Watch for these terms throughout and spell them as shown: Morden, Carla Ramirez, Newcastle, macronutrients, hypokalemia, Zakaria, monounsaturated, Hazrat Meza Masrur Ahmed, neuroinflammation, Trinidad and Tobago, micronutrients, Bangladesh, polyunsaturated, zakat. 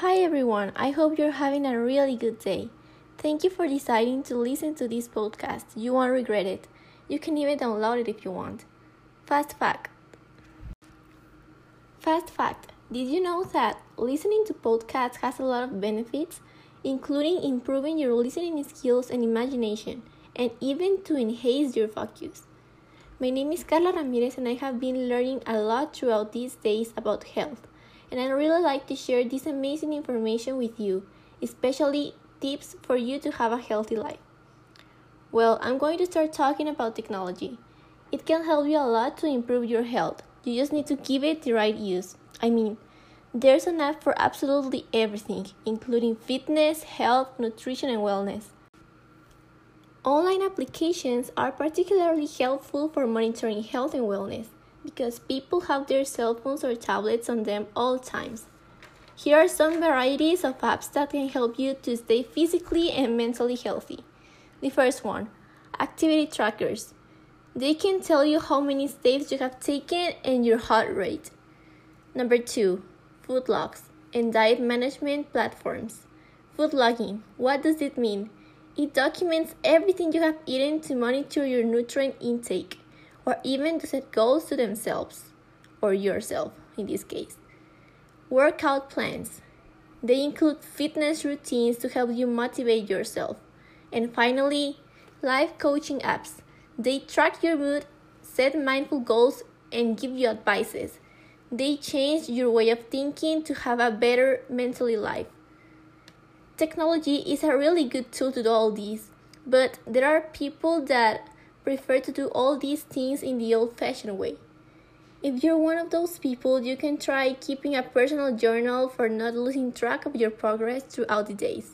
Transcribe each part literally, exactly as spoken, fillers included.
Hi everyone, I hope you're having a really good day. Thank you for deciding to listen to this podcast. You won't regret it. You can even download it if you want. Fast fact. Fast fact. Did you know that listening to podcasts has a lot of benefits, including improving your listening skills and imagination, and even to enhance your focus? My name is Carla Ramirez and I have been learning a lot throughout these days about health. And I'd really like to share this amazing information with you, especially tips for you to have a healthy life. Well, I'm going to start talking about technology. It can help you a lot to improve your health. You just need to give it the right use. I mean, there's an app for absolutely everything, including fitness, health, nutrition, and wellness. Online applications are particularly helpful for monitoring health and wellness, because people have their cell phones or tablets on them all times. Here are some varieties of apps that can help you to stay physically and mentally healthy. The first one, activity trackers. They can tell you how many steps you have taken and your heart rate. Number two, food logs and diet management platforms. Food logging, what does it mean? It documents everything you have eaten to monitor your nutrient intake, or even to set goals to themselves, or yourself in this case. Workout plans. They include fitness routines to help you motivate yourself. And finally, life coaching apps. They track your mood, set mindful goals, and give you advices. They change your way of thinking to have a better mentally life. Technology is a really good tool to do all these, but there are people that prefer to do all these things in the old-fashioned way. If you're one of those people, you can try keeping a personal journal for not losing track of your progress throughout the days.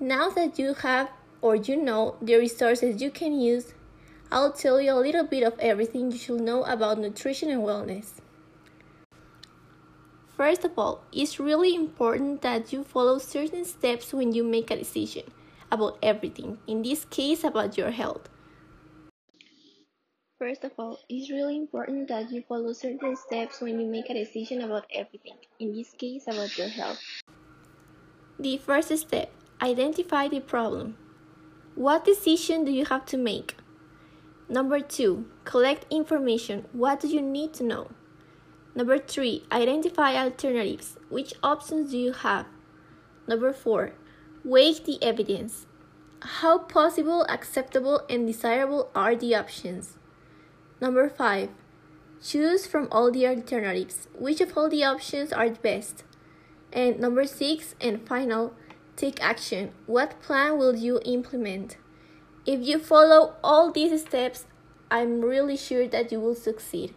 Now that you have or you know the resources you can use, I'll tell you a little bit of everything you should know about nutrition and wellness. First of all, it's really important that you follow certain steps when you make a decision about everything, in this case about your health. First of all, it's really important that you follow certain steps when you make a decision about everything, in this case about your health. The first step, identify the problem. What decision do you have to make? Number two, collect information. What do you need to know? Number three, identify alternatives. Which options do you have? Number four, weigh the evidence. How possible, acceptable, and desirable are the options? Number five, choose from all the alternatives. Which of all the options are the best? And number six, and final, take action. What plan will you implement? If you follow all these steps, I'm really sure that you will succeed.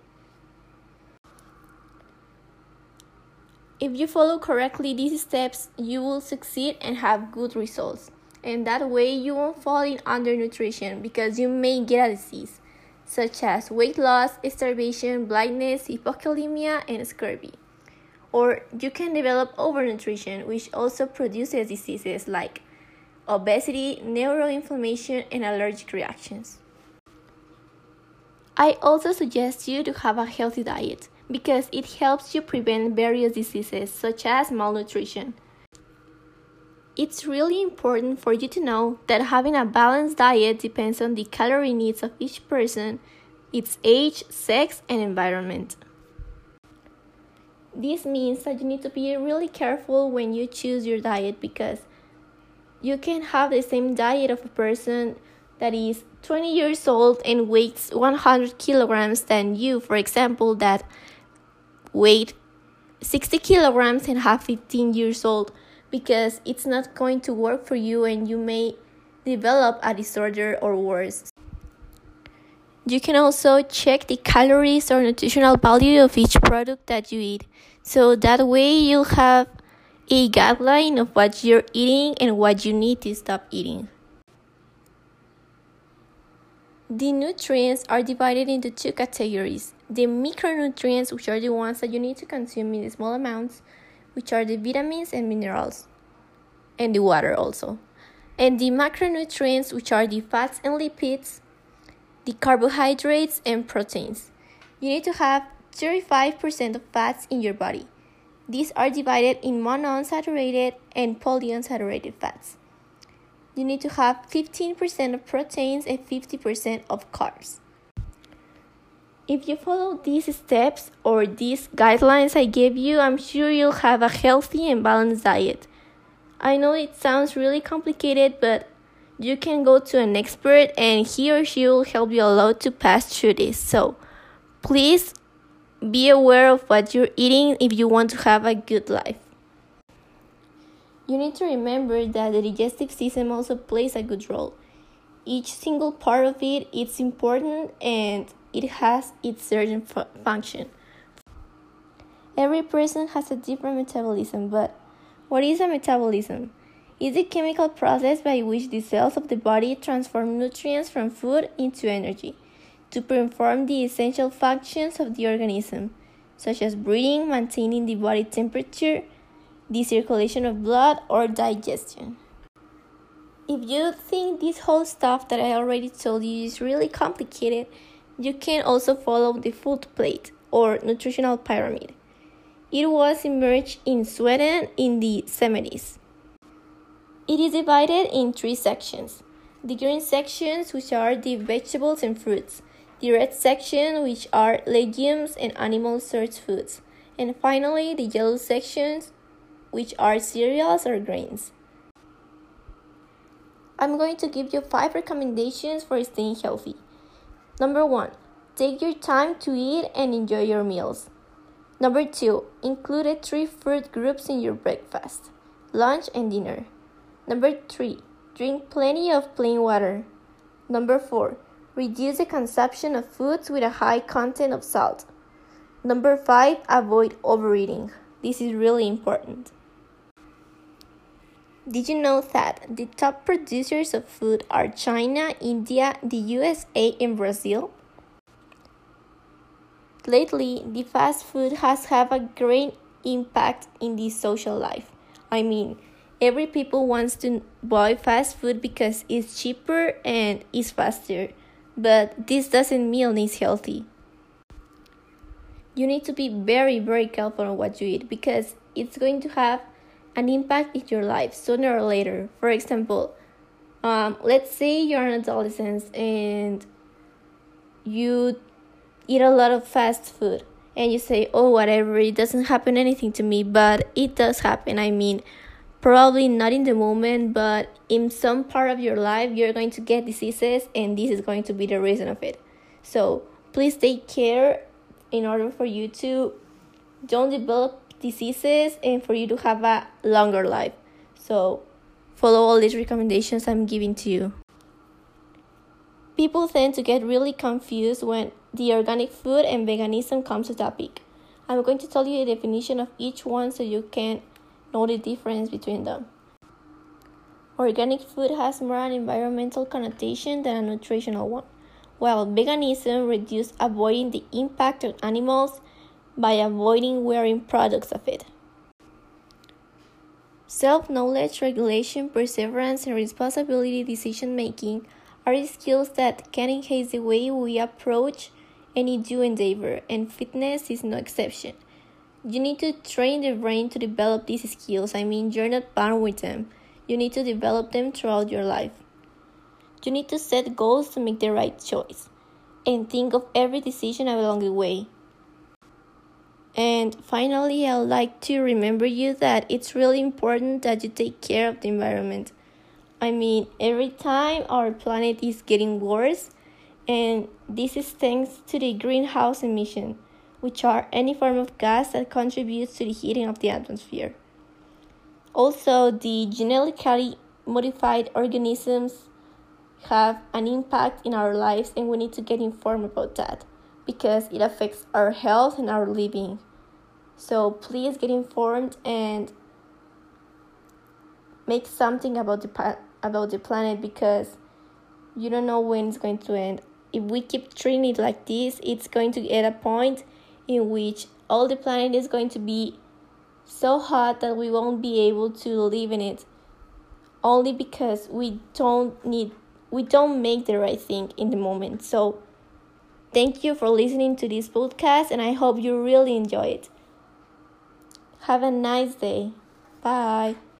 If you follow correctly these steps, you will succeed and have good results. And that way you won't fall in undernutrition because you may get a disease, such as weight loss, starvation, blindness, hypokalemia, and scurvy. Or you can develop overnutrition, which also produces diseases like obesity, neuroinflammation, and allergic reactions. I also suggest you to have a healthy diet, because it helps you prevent various diseases, such as malnutrition. It's really important for you to know that having a balanced diet depends on the calorie needs of each person, its age, sex, and environment. This means that you need to be really careful when you choose your diet, because you can have the same diet of a person that is twenty years old and weighs one hundred kilograms than you, for example, that weighs sixty kilograms and have fifteen years old, because it's not going to work for you and you may develop a disorder or worse. You can also check the calories or nutritional value of each product that you eat, so that way you'll have a guideline of what you're eating and what you need to stop eating. The nutrients are divided into two categories: the micronutrients, which are the ones that you need to consume in small amounts, which are the vitamins and minerals, and the water also. And the macronutrients, which are the fats and lipids, the carbohydrates and proteins. You need to have thirty-five percent of fats in your body, These are divided in monounsaturated and polyunsaturated fats. You need to have fifteen percent of proteins and fifty percent of carbs. If you follow these steps or these guidelines I gave you, I'm sure you'll have a healthy and balanced diet. I know it sounds really complicated, but you can go to an expert and he or she will help you a lot to pass through this. So please be aware of what you're eating if you want to have a good life. You need to remember that the digestive system also plays a good role. Each single part of it is important and it has its certain fu- function. Every person has a different metabolism, but what is a metabolism? It's a chemical process by which the cells of the body transform nutrients from food into energy to perform the essential functions of the organism, such as breathing, maintaining the body temperature, the circulation of blood, or digestion. If you think this whole stuff that I already told you is really complicated, you can also follow the food plate or nutritional pyramid. It was emerged in Sweden in the seventies. It is divided in three sections. The green sections, which are the vegetables and fruits. The red section, which are legumes and animal source foods. And finally, the yellow sections, which are cereals or grains. I'm going to give you five recommendations for staying healthy. Number one, take your time to eat and enjoy your meals. Number two, include three fruit groups in your breakfast, lunch, and dinner. Number three, drink plenty of plain water. Number four, reduce the consumption of foods with a high content of salt. Number five, avoid overeating. This is really important. Did you know that the top producers of food are China, India, the U S A, and Brazil? Lately, the fast food has had a great impact in the social life. I mean, every people wants to buy fast food because it's cheaper and it's faster. But this doesn't mean it's healthy. You need to be very, very careful on what you eat because it's going to have an impact in your life sooner or later. For example, um, let's say you're an adolescent and you eat a lot of fast food and you say, oh, whatever, it doesn't happen anything to me, but it does happen. I mean, probably not in the moment, but in some part of your life, you're going to get diseases and this is going to be the reason of it. So please take care in order for you to don't develop diseases and for you to have a longer life. So follow all these recommendations I'm giving to you. People tend to get really confused when the organic food and veganism comes to topic. I'm going to tell you the definition of each one so you can know the difference between them. Organic food has more an environmental connotation than a nutritional one, while veganism reduces avoiding the impact on animals by avoiding wearing products of it. Self-knowledge, regulation, perseverance, and responsibility decision-making are skills that can enhance the way we approach any new endeavor, and fitness is no exception. You need to train the brain to develop these skills. I mean, you're not born with them. You need to develop them throughout your life. You need to set goals to make the right choice, and think of every decision along the way. And finally, I'd like to remember you that it's really important that you take care of the environment. I mean, every time our planet is getting worse, and this is thanks to the greenhouse emissions, which are any form of gas that contributes to the heating of the atmosphere. Also, the genetically modified organisms have an impact in our lives, and we need to get informed about that, because it affects our health and our living. So please get informed and make something about the about the planet, because you don't know when it's going to end. If we keep treating it like this, it's going to get a point in which all the planet is going to be so hot that we won't be able to live in it, only because we don't need we don't make the right thing in the moment. So thank you for listening to this podcast, and I hope you really enjoy it. Have a nice day. Bye.